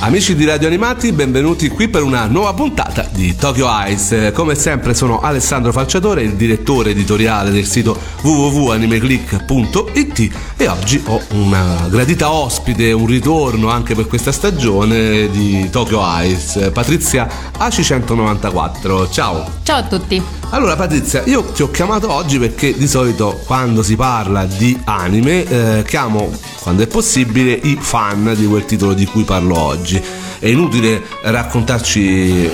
Amici di Radio Animati, benvenuti qui per una nuova puntata di Tokyo Eyes. Come sempre sono Alessandro Falciatore, il direttore editoriale del sito www.animeclick.it, e oggi ho una gradita ospite, un ritorno anche per questa stagione di Tokyo Eyes, Patrizia AC194. Ciao! Ciao a tutti! Allora Patrizia, io ti ho chiamato oggi perché di solito quando si parla di anime chiamo, quando è possibile, i fan di quel titolo di cui parlo oggi. È inutile raccontarci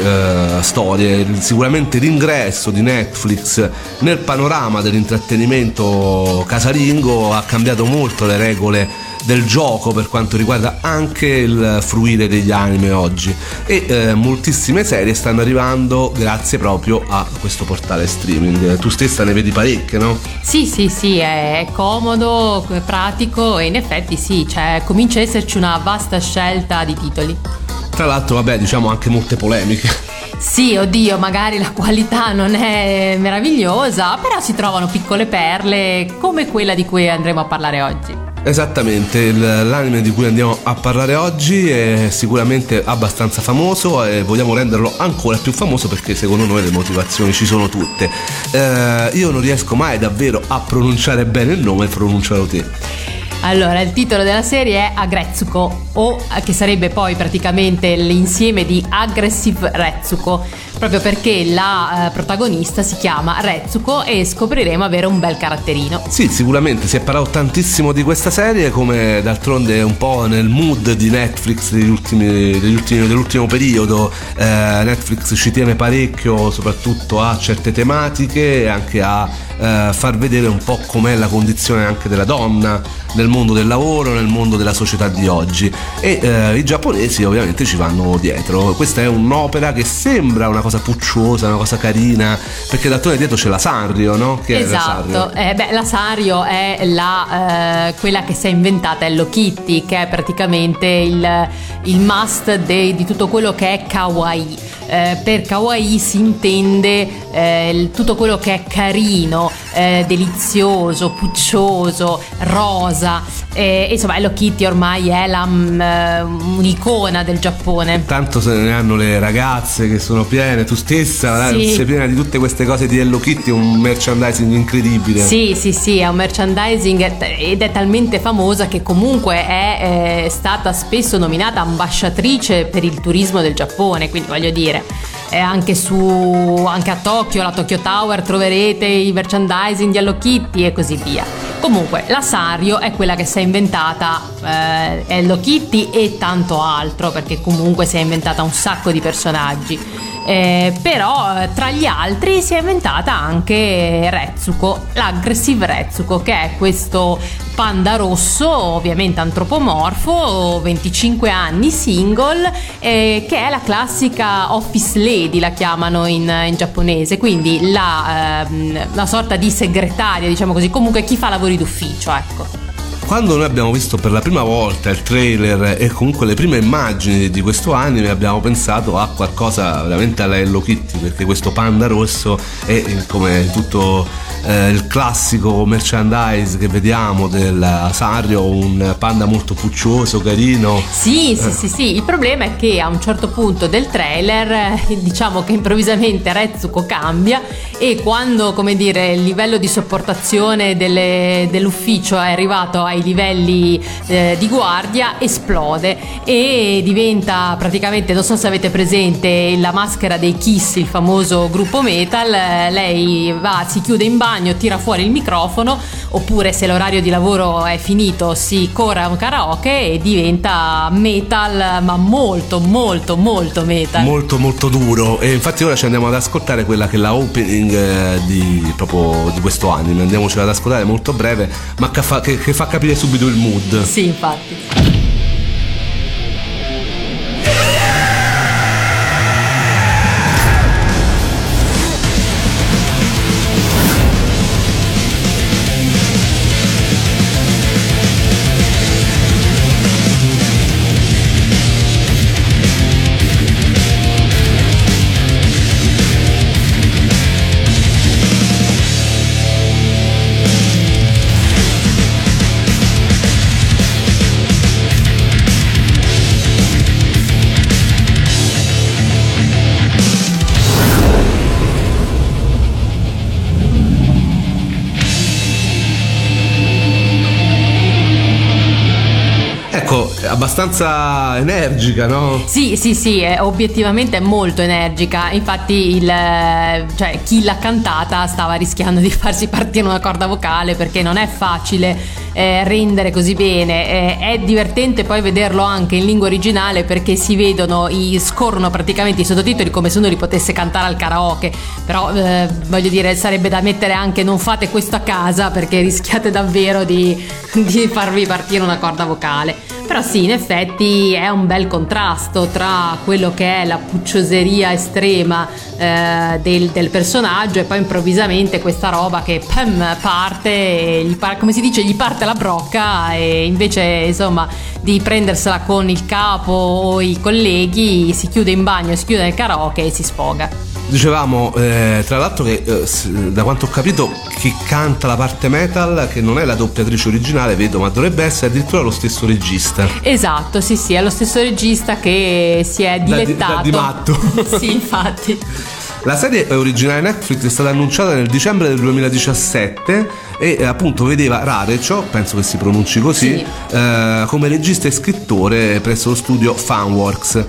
storie. Sicuramente l'ingresso di Netflix nel panorama dell'intrattenimento casalingo ha cambiato molto le regole del gioco per quanto riguarda anche il fruire degli anime oggi, e moltissime serie stanno arrivando grazie proprio a questo portale streaming. Tu stessa ne vedi parecchie, no? Sì, è comodo, è pratico, e in effetti sì, cioè, comincia a esserci una vasta scelta di titoli. Tra l'altro, vabbè, diciamo anche molte polemiche. Sì, oddio, magari la qualità non è meravigliosa, però si trovano piccole perle come quella di cui andremo a parlare oggi. Esattamente, l'anime di cui andiamo a parlare oggi è sicuramente abbastanza famoso e vogliamo renderlo ancora più famoso perché secondo noi le motivazioni ci sono tutte. Io non riesco mai davvero a pronunciare bene il nome, pronuncialo te. Allora, il titolo della serie è Aggretsuko, o che sarebbe poi praticamente l'insieme di Aggressive Retsuko, proprio perché la protagonista si chiama Retsuko e scopriremo avere un bel caratterino. Sì, sicuramente si è parlato tantissimo di questa serie, come d'altronde un po' nel mood di Netflix dell'ultimo periodo. Netflix ci tiene parecchio soprattutto a certe tematiche e anche a far vedere un po' com'è la condizione anche della donna nel mondo del lavoro, nel mondo della società di oggi, e i giapponesi ovviamente ci vanno dietro. Questa è un'opera che sembra una cosa pucciosa, una cosa carina, perché d'altronde dietro c'è la Sanrio, no? Chi esatto, è la Sanrio? La Sanrio è quella che si è inventata Hello Kitty, che è praticamente il must di tutto quello che è kawaii. Per kawaii si intende tutto quello che è carino, delizioso, puccioso, rosa, insomma Hello Kitty ormai è un'icona del Giappone. Tanto se ne hanno le ragazze che sono piene, tu stessa sì. Sei piena di tutte queste cose di Hello Kitty, un merchandising incredibile. Sì, è un merchandising ed è talmente famosa che comunque è stata spesso nominata ambasciatrice per il turismo del Giappone, quindi voglio dire, anche a Tokyo, la Tokyo Tower, troverete i merchandising di Hello Kitty e così via. Comunque la Sanrio è quella che si è inventata Hello Kitty e tanto altro, perché comunque si è inventata un sacco di personaggi, però tra gli altri si è inventata anche Retsuko, l'aggressive Retsuko, che è questo panda rosso, ovviamente antropomorfo, 25 anni, single, che è la classica office lady, la chiamano in giapponese, quindi una sorta di segretaria, diciamo così, comunque chi fa lavori d'ufficio, ecco. Quando noi abbiamo visto per la prima volta il trailer e comunque le prime immagini di questo anime, abbiamo pensato a qualcosa veramente alla Hello Kitty, perché questo panda rosso è come tutto il classico merchandise che vediamo del Sanrio, un panda molto puccioso, carino. Sì. Il problema è che a un certo punto del trailer diciamo che improvvisamente Retsuko cambia, e quando, come dire, il livello di sopportazione dell'ufficio è arrivato ai livelli di guardia, esplode e diventa praticamente, non so se avete presente la maschera dei Kiss, il famoso gruppo metal, lei si chiude in bagno, tira fuori il microfono, oppure se l'orario di lavoro è finito si corre a un karaoke e diventa metal, ma molto metal, molto duro. E infatti ora ci andiamo ad ascoltare quella che è la opening di questo anime, andiamocela ad ascoltare, molto breve ma che fa capire subito il mood. Sì, infatti. abbastanza energica, no? Sì, obiettivamente è molto energica. Infatti chi l'ha cantata stava rischiando di farsi partire una corda vocale, perché non è facile rendere così bene. È divertente poi vederlo anche in lingua originale, perché si vedono scorrono praticamente i sottotitoli come se uno li potesse cantare al karaoke. Però voglio dire, sarebbe da mettere anche non fate questo a casa, perché rischiate davvero di farvi partire una corda vocale. Però sì, in effetti è un bel contrasto tra quello che è la puccioseria estrema del personaggio e poi improvvisamente questa roba che parte e gli parte la brocca, e invece insomma di prendersela con il capo o i colleghi si chiude in bagno, si chiude nel karaoke e si sfoga. Dicevamo tra l'altro che da quanto ho capito chi canta la parte metal, che non è la doppiatrice originale, vedo, ma dovrebbe essere addirittura lo stesso regista. Esatto, sì, è lo stesso regista che si è dilettato da di matto. Sì, infatti. La serie originale Netflix è stata annunciata nel dicembre del 2017 e appunto vedeva Rarecio, penso che si pronunci così, sì, come regista e scrittore presso lo studio Fanworks.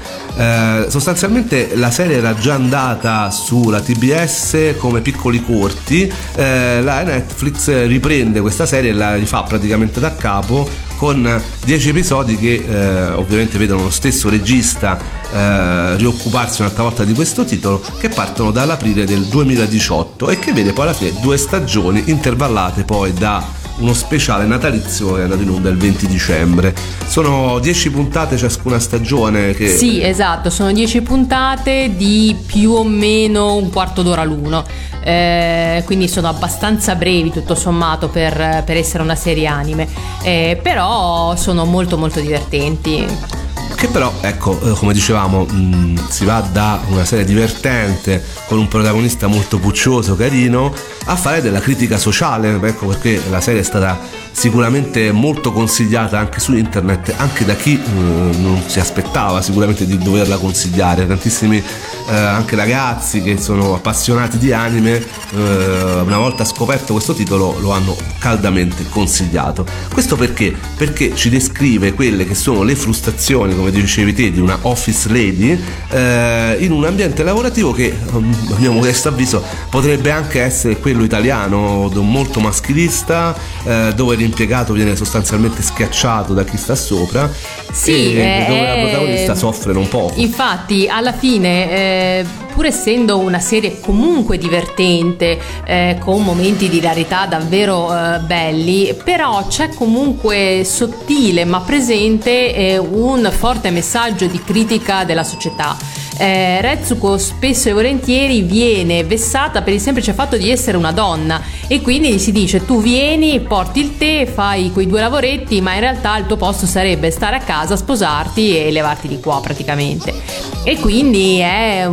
Sostanzialmente la serie era già andata sulla TBS come piccoli corti, la Netflix riprende questa serie e la rifà praticamente da capo con 10 episodi che ovviamente vedono lo stesso regista rioccuparsi un'altra volta di questo titolo, che partono dall'aprile del 2018 e che vede poi alla fine 2 stagioni intervallate poi da uno speciale natalizio che è andato in onda il 20 dicembre. Sono 10 puntate ciascuna stagione che... Sì, esatto, sono 10 puntate di più o meno un quarto d'ora l'uno, quindi sono abbastanza brevi tutto sommato per essere una serie anime, però sono molto molto divertenti. Che però, ecco, come dicevamo, si va da una serie divertente con un protagonista molto puccioso, carino, a fare della critica sociale, ecco perché la serie è stata sicuramente molto consigliata anche su internet, anche da chi non si aspettava sicuramente di doverla consigliare. Tantissimi anche ragazzi che sono appassionati di anime, una volta scoperto questo titolo lo hanno caldamente consigliato. Questo perché ci descrive quelle che sono le frustrazioni, come dicevi te, di una office lady in un ambiente lavorativo che, a mio modesto avviso, potrebbe anche essere quello italiano, molto maschilista, dove l'impiegato viene sostanzialmente schiacciato da chi sta sopra, sì, e dove la protagonista soffre un po'. Infatti alla fine pur essendo una serie comunque divertente, con momenti di rarità davvero belli, però c'è comunque sottile ma presente un forte messaggio di critica della società. Retsuko spesso e volentieri viene vessata per il semplice fatto di essere una donna, e quindi si dice: tu vieni, porti il tè, fai quei 2 lavoretti, ma in realtà il tuo posto sarebbe stare a casa, sposarti e levarti di qua praticamente. E quindi è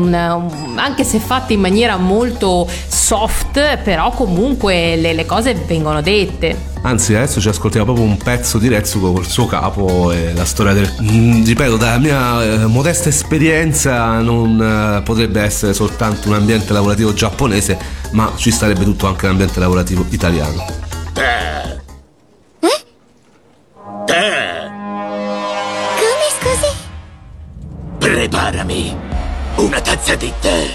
anche se fatta in maniera molto soft, però comunque le cose vengono dette. Anzi, adesso ci ascoltiamo proprio un pezzo di Retsuko col suo capo e la storia del... Ripeto, dalla mia modesta esperienza non potrebbe essere soltanto un ambiente lavorativo giapponese, ma ci starebbe tutto anche l'ambiente lavorativo italiano. Come, scusi? Preparami una tazza di tè.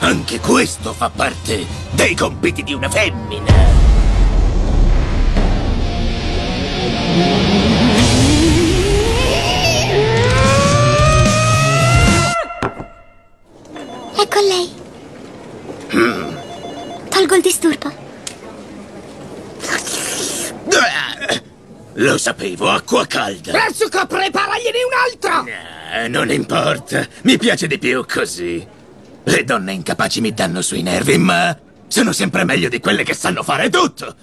Anche questo fa parte dei compiti di una femmina. Ecco lei. Tolgo il disturbo. Lo sapevo, acqua calda. Retsuko, preparagliene un'altra. No, non importa, mi piace di più così. Le donne incapaci mi danno sui nervi, ma sono sempre meglio di quelle che sanno fare tutto.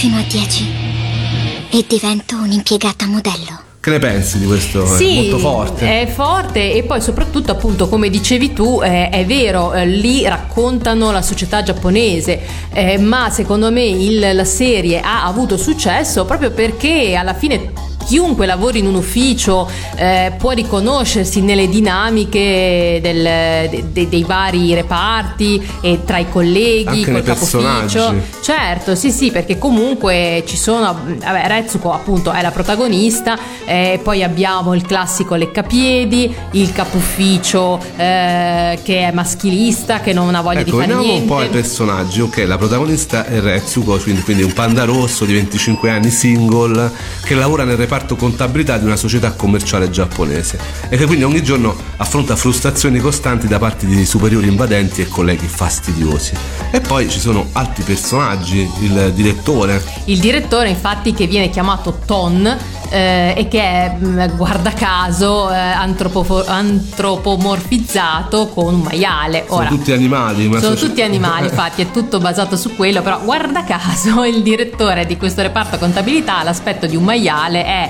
fino a 10 e divento un'impiegata modello. Che ne pensi di questo? Sì, è molto forte. È forte e poi soprattutto, appunto, come dicevi tu, è vero, lì raccontano la società giapponese, ma secondo me la serie ha avuto successo proprio perché alla fine chiunque lavori in un ufficio può riconoscersi nelle dinamiche dei vari reparti e tra i colleghi, anche col capofficio. Certo, sì, perché comunque ci sono, vabbè, Retsuko appunto è la protagonista, poi abbiamo il classico leccapiedi, il capufficio che è maschilista, che non ha voglia di fare niente. Ecco, vediamo un po' i personaggi. Ok, la protagonista è Retsuko, quindi un panda rosso di 25 anni, single, che lavora nel reparto contabilità di una società commerciale giapponese e che quindi ogni giorno affronta frustrazioni costanti da parte di superiori invadenti e colleghi fastidiosi. E poi ci sono altri personaggi, il direttore infatti, che viene chiamato Ton e che è, guarda caso, antropomorfizzato con un maiale. Ora, sono tutti animali infatti è tutto basato su quello, però guarda caso il direttore di questo reparto contabilità ha l'aspetto di un maiale, è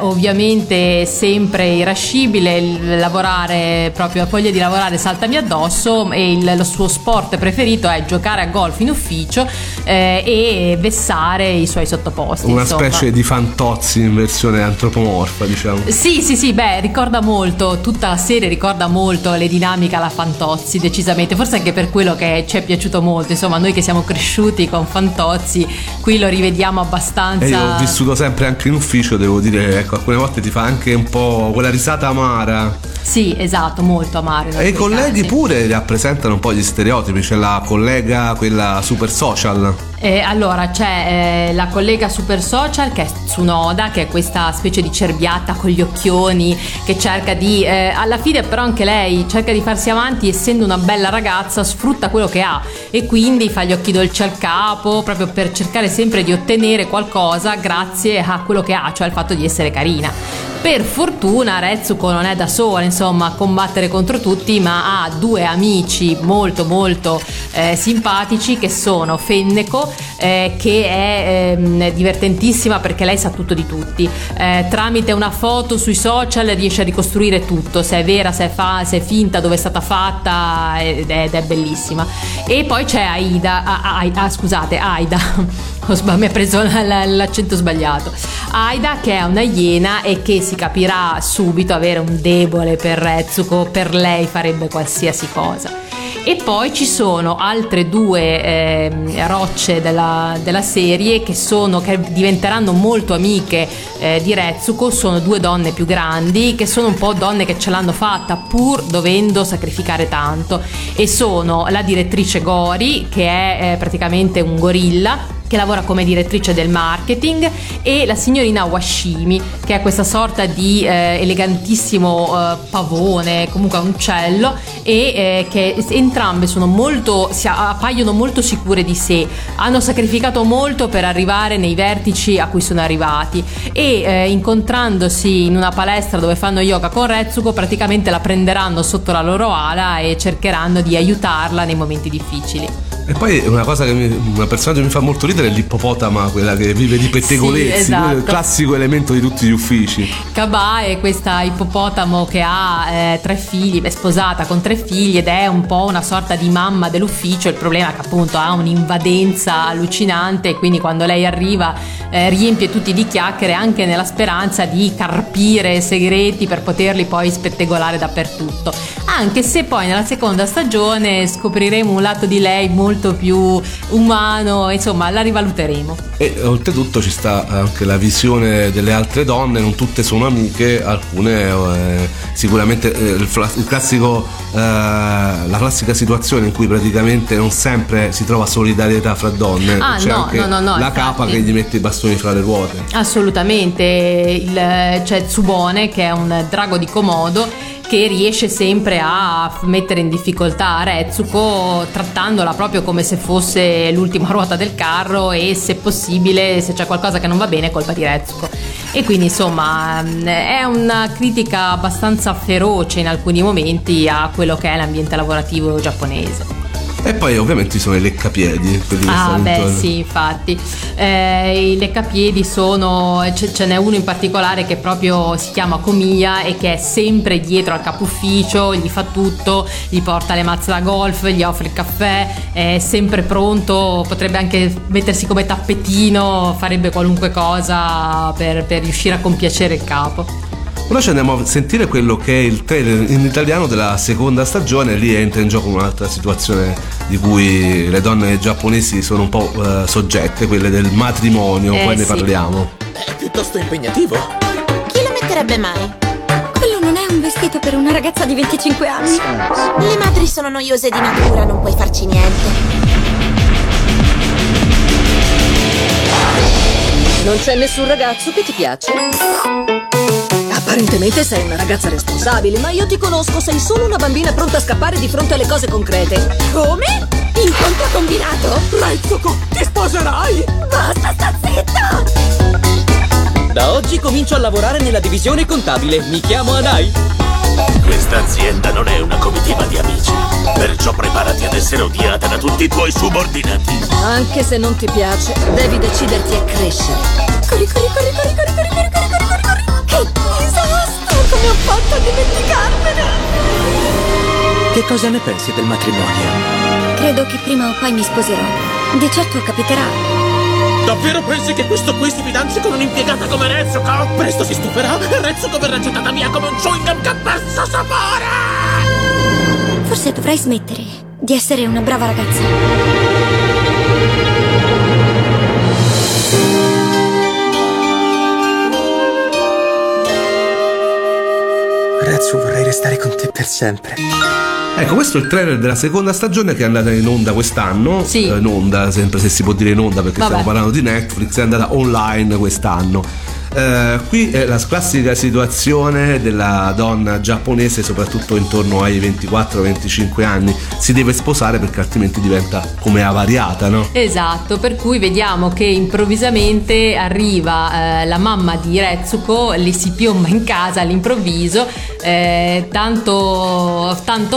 ovviamente sempre irascibile, lavorare proprio a voglia di lavorare saltami addosso, e lo suo sport preferito è giocare a golf in ufficio e vessare i suoi sottoposti, una specie di Fantozzi in versione antropomorfa, diciamo. Sì, beh, ricorda molto, tutta la serie ricorda molto le dinamiche alla Fantozzi, decisamente, forse anche per quello che ci è piaciuto molto, insomma, noi che siamo cresciuti con Fantozzi qui lo rivediamo abbastanza. E io ho vissuto sempre anche in ufficio, devo dire, ecco, alcune volte ti fa anche un po' quella risata amara. Sì, esatto, molto amaro. E i colleghi pure rappresentano un po' gli stereotipi. C'è la collega, quella super social. Allora c'è la collega super social, che è Tsunoda, che è questa specie di cerbiata con gli occhioni, che cerca di alla fine però anche lei cerca di farsi avanti, essendo una bella ragazza sfrutta quello che ha e quindi fa gli occhi dolci al capo proprio per cercare sempre di ottenere qualcosa grazie a quello che ha, cioè al fatto di essere carina. Per fortuna Retsuko non è da sola, insomma, a combattere contro tutti, ma ha due amici molto simpatici, che sono Fenneko, che è divertentissima perché lei sa tutto di tutti, tramite una foto sui social riesce a ricostruire tutto, se è vera, se è finta, dove è stata fatta, ed è bellissima. E poi c'è Haida, mi ha preso l'accento sbagliato, Haida, che è una iena e che si capirà subito avere un debole per Retsuko, per lei farebbe qualsiasi cosa. E poi ci sono altre due rocce della serie che diventeranno molto amiche di Retsuko. Sono due donne più grandi, che sono un po' donne che ce l'hanno fatta pur dovendo sacrificare tanto, e sono la direttrice Gori, che è praticamente un gorilla, che lavora come direttrice del marketing, e la signorina Washimi, che è questa sorta di elegantissimo pavone, comunque un uccello, e che entrambe sono appaiono molto sicure di sé, hanno sacrificato molto per arrivare nei vertici a cui sono arrivati, e incontrandosi in una palestra dove fanno yoga con Retsuko, praticamente la prenderanno sotto la loro ala e cercheranno di aiutarla nei momenti difficili. E poi una cosa che un personaggio mi fa molto ridere è l'ippopotama, quella che vive di pettegolezzi, sì, esatto. Il classico elemento di tutti gli uffici. Kaba è questa ippopotamo che ha tre figli, è sposata con tre figli ed è un po' una sorta di mamma dell'ufficio. Il problema è che appunto ha un'invadenza allucinante, quindi quando lei arriva riempie tutti di chiacchiere, anche nella speranza di carpire segreti per poterli poi spettegolare dappertutto, anche se poi nella seconda stagione scopriremo un lato di lei molto più umano, insomma la rivaluteremo. E oltretutto ci sta anche la visione delle altre donne, non tutte sono amiche, alcune sicuramente la classica situazione in cui praticamente non sempre si trova solidarietà fra donne. C'è la capa che gli mette i bastoni fra le ruote, assolutamente. C'è Tsubone, che è un drago di Komodo, che riesce sempre a mettere in difficoltà Retsuko, trattandola proprio come se fosse l'ultima ruota del carro, e se possibile, se c'è qualcosa che non va bene, è colpa di Retsuko. E quindi insomma è una critica abbastanza feroce in alcuni momenti a quello che è l'ambiente lavorativo giapponese. E poi ovviamente ci sono i leccapiedi. Ah beh intorno. Sì, infatti i leccapiedi sono, ce n'è uno in particolare che proprio si chiama Komiya e che è sempre dietro al capo ufficio, gli fa tutto, gli porta le mazze da golf, gli offre il caffè, è sempre pronto, potrebbe anche mettersi come tappetino, farebbe qualunque cosa per riuscire a compiacere il capo. Ora ci andiamo a sentire quello che è il trailer in italiano della seconda stagione. Lì entra in gioco un'altra situazione di cui le donne giapponesi sono un po' soggette, quelle del matrimonio, poi ne parliamo. È piuttosto impegnativo. Chi lo metterebbe mai? Quello non è un vestito per una ragazza di 25 anni. Le madri sono noiose di natura, non puoi farci niente. Non c'è nessun ragazzo che ti piace? Apparentemente sei una ragazza responsabile, ma io ti conosco, sei solo una bambina pronta a scappare di fronte alle cose concrete. Come? In conto combinato? Retsuko, ti sposerai? Basta, sta zitta! Da oggi comincio a lavorare nella divisione contabile, mi chiamo Anai. Questa azienda non è una comitiva di amici, perciò preparati ad essere odiata da tutti i tuoi subordinati. Anche se non ti piace, devi deciderti a crescere. Corri, corri, corri, corri, corri, corri, corri, corri, corri, corri, corri. Disastro! Come ho fatto a dimenticarmene? Che cosa ne pensi del matrimonio? Credo che prima o poi mi sposerò. Di certo capiterà. Davvero pensi che questo qui si fidanzi con un'impiegata come Retsuko? Presto si stuferà e Retsuko verrà gettata via come un chewing gum che passa sapore! Forse dovrai smettere di essere una brava ragazza. Vorrei restare con te per sempre. Ecco, questo è il trailer della seconda stagione che è andata in onda quest'anno. Sì. In onda, sempre se si può dire in onda, perché stiamo parlando di Netflix, è andata online quest'anno. Qui è la classica situazione della donna giapponese, soprattutto intorno ai 24-25 anni, si deve sposare perché altrimenti diventa come avariata, no? Esatto, per cui vediamo che improvvisamente arriva la mamma di Retsuko, le si piomba in casa all'improvviso, tanto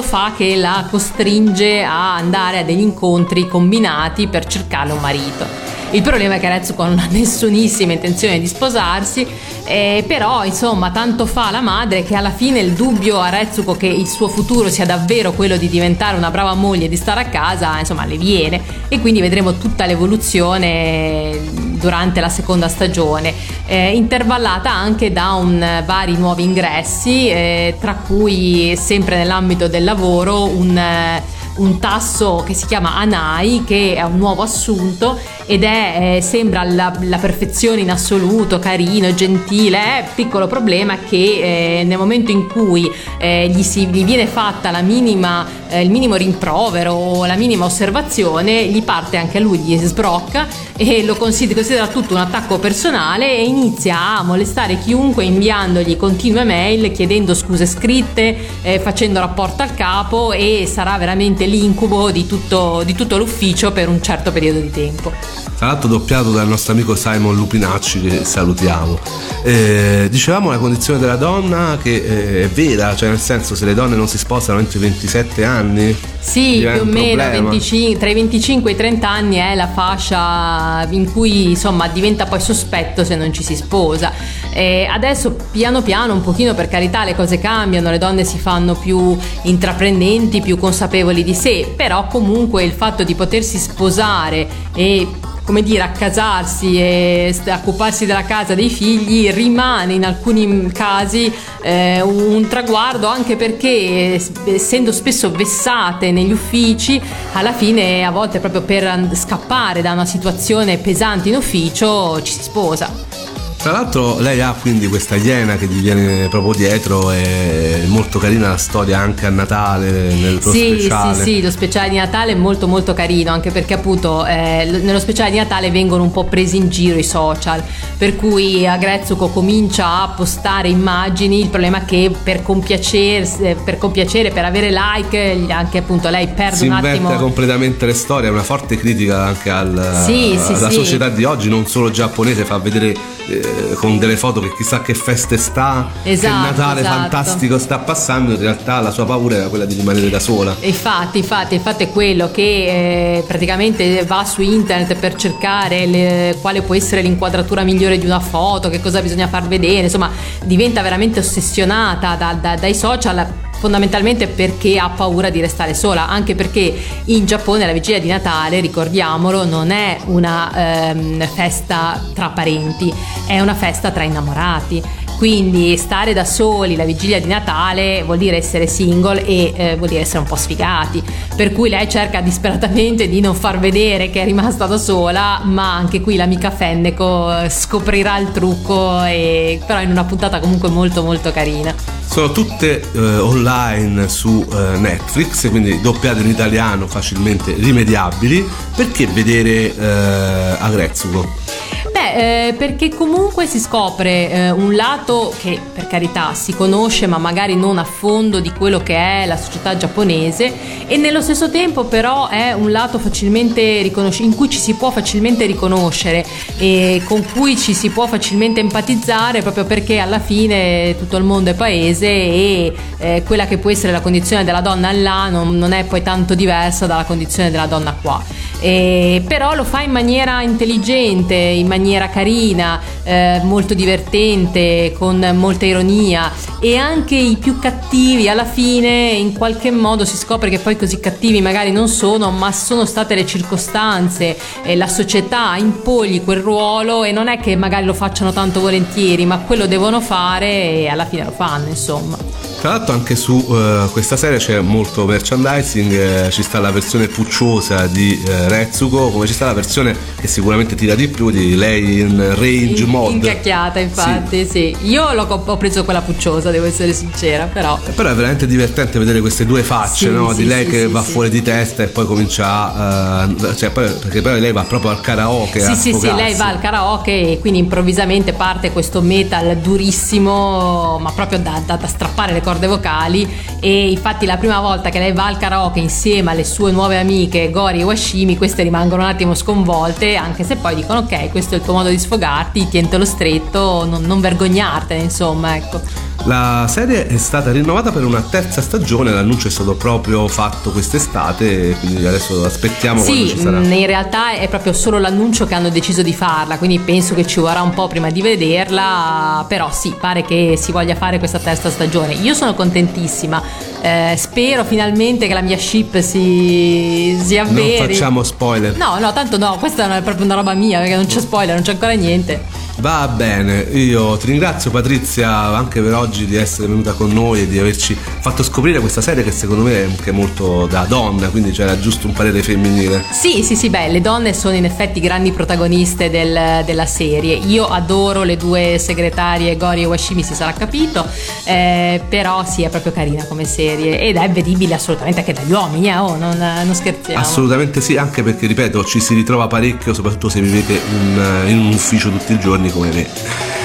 fa che la costringe a andare a degli incontri combinati per cercare un marito. Il problema è che Retsuko non ha nessunissima intenzione di sposarsi, però insomma tanto fa la madre che alla fine il dubbio a Retsuko che il suo futuro sia davvero quello di diventare una brava moglie e di stare a casa, insomma, le viene, e quindi vedremo tutta l'evoluzione durante la seconda stagione, intervallata anche da vari nuovi ingressi, tra cui sempre nell'ambito del lavoro un tasso che si chiama Anai, che è un nuovo assunto ed è sembra la perfezione in assoluto, carino, gentile, piccolo problema che nel momento in cui gli viene fatta il minimo rimprovero o la minima osservazione, gli parte anche lui, gli sbrocca e lo considera tutto un attacco personale e inizia a molestare chiunque inviandogli continue mail, chiedendo scuse scritte, facendo rapporto al capo, e sarà veramente l'incubo di tutto l'ufficio per un certo periodo di tempo. Tra l'altro doppiato dal nostro amico Simon Lupinacci, che salutiamo. Dicevamo la condizione della donna che è vera, cioè nel senso, se le donne non si sposano entro i 27 anni, sì, più o meno 25, tra i 25 e i 30 anni è la fascia in cui insomma diventa poi sospetto se non ci si sposa. Adesso piano piano, un pochino, per carità, le cose cambiano, le donne si fanno più intraprendenti, più consapevoli di sé, però comunque il fatto di potersi sposare e, come dire, accasarsi e occuparsi della casa, dei figli, rimane in alcuni casi un traguardo, anche perché essendo spesso vessate negli uffici, alla fine a volte proprio per scappare da una situazione pesante in ufficio ci si sposa. Tra l'altro lei ha quindi questa iena che gli viene proprio dietro, è molto carina la storia anche a Natale, nel suo speciale. Sì, lo speciale di Natale è molto molto carino, anche perché appunto nello speciale di Natale vengono un po' presi in giro i social, per cui Aggretsuko comincia a postare immagini, il problema è che per compiacere, per avere like, anche appunto lei perde si un attimo. Si inventa completamente le storie, è una forte critica anche alla società di oggi, non solo giapponese, fa vedere con delle foto che chissà che feste sta, esatto, che Natale fantastico sta passando, in realtà la sua paura era quella di rimanere da sola. Infatti è quello che praticamente va su internet per cercare quale può essere l'inquadratura migliore di una foto, che cosa bisogna far vedere, insomma diventa veramente ossessionata dai social, fondamentalmente perché ha paura di restare sola, anche perché in Giappone la vigilia di Natale, ricordiamolo, non è una festa tra parenti, è una festa tra innamorati. Quindi stare da soli la vigilia di Natale vuol dire essere single e vuol dire essere un po' sfigati, per cui lei cerca disperatamente di non far vedere che è rimasta da sola, ma anche qui l'amica Fenneko scoprirà il trucco, però in una puntata comunque molto molto carina. Sono tutte online su Netflix, quindi doppiate in italiano, facilmente rimediabili. Perché vedere Aggretsuko? Perché comunque si scopre un lato che, per carità, si conosce ma magari non a fondo di quello che è la società giapponese, e nello stesso tempo però è un lato facilmente in cui ci si può facilmente riconoscere e con cui ci si può facilmente empatizzare, proprio perché alla fine tutto il mondo è paese e quella che può essere la condizione della donna là non è poi tanto diversa dalla condizione della donna qua. Però lo fa in maniera intelligente, in maniera carina, molto divertente, con molta ironia, e anche i più cattivi alla fine in qualche modo si scopre che poi così cattivi magari non sono, ma sono state le circostanze e la società impogli quel ruolo, e non è che magari lo facciano tanto volentieri, ma quello devono fare e alla fine lo fanno, insomma. Tra l'altro anche su questa serie c'è molto merchandising, ci sta la versione pucciosa di Retsuko, come ci sta la versione che sicuramente tira di più di lei in rage mod. Incacchiata, infatti, sì. Io ho preso quella pucciosa, devo essere sincera, però è veramente divertente vedere queste due facce, sì, no? Sì, di lei che va fuori di testa e poi comincia a... perché poi lei va proprio al karaoke. Sì, lei va al karaoke e quindi improvvisamente parte questo metal durissimo, ma proprio da strappare le corde vocali. E infatti la prima volta che lei va al karaoke insieme alle sue nuove amiche Gori e Washimi, queste rimangono un attimo sconvolte, anche se poi dicono ok, questo è il tuo modo di sfogarti, tientelo stretto, non vergognartene, insomma, ecco. La serie è stata rinnovata per una terza stagione, l'annuncio è stato proprio fatto quest'estate, quindi adesso aspettiamo quando ci sarà. In realtà è proprio solo l'annuncio che hanno deciso di farla, quindi penso che ci vorrà un po' prima di vederla, però sì, pare che si voglia fare questa terza stagione. Io sono contentissima, spero finalmente che la mia ship si avveri. Non facciamo spoiler. No, tanto no, questa è proprio una roba mia, perché non c'è spoiler, non c'è ancora niente. Va bene, io ti ringrazio Patrizia anche per oggi di essere venuta con noi e di averci fatto scoprire questa serie che secondo me è anche molto da donna, quindi c'era giusto un parere femminile. Sì, beh, le donne sono in effetti grandi protagoniste della serie. Io adoro le due segretarie Gori e Washimi, si sarà capito, però sì, è proprio carina come serie ed è vedibile assolutamente anche dagli uomini, non scherziamo. Assolutamente sì, anche perché, ripeto, ci si ritrova parecchio, soprattutto se vivete in un ufficio tutti i giorni come me.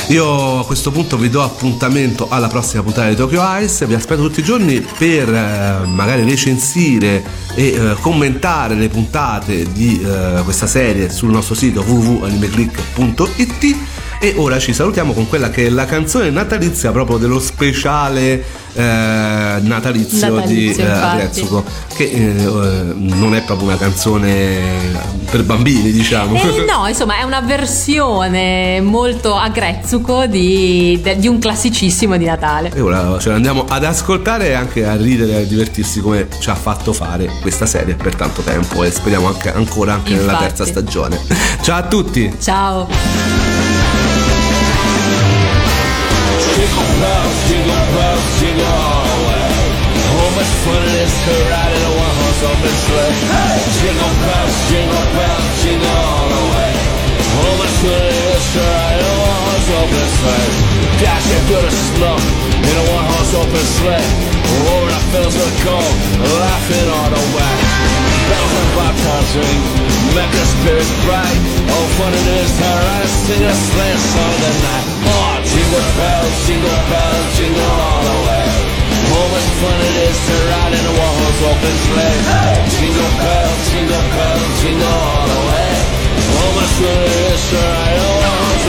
Io a questo punto vi do appuntamento alla prossima puntata di Tokyo Eyes, vi aspetto tutti i giorni per magari recensire e commentare le puntate di questa serie sul nostro sito www.animeclick.it, e ora ci salutiamo con quella che è la canzone natalizia proprio dello speciale natalizio di Aggretsuko, che non è proprio una canzone per bambini, diciamo, no, insomma è una versione molto Aggretsuko di un classicissimo di Natale, e ora ce l'andiamo ad ascoltare e anche a ridere e a divertirsi come ci ha fatto fare questa serie per tanto tempo, e speriamo ancora infatti, nella terza stagione. Ciao a tutti, ciao. Jingle bells, jingle all the way. Oh, much fun it is to ride in a one-horse open sleigh. Hey! Jingle bells, jingle bells, jingle all the way. Oh, much fun it is to ride in a one-horse open sleigh. Dashing through the snow in a one-horse open sleigh. Over the fields of gold, laughing all the way. Bells and bobtails ring, make the spirits bright. Oh, fun it is to ride, sing a sleigh song tonight. Oh, jingle bells, jingle bells, jingle all the way. Oh, much fun it is to ride in a one-horse open sleigh. Hey! Jingle bells, jingle bells, jingle all the way. Oh, much fun it is to ride in a one-horse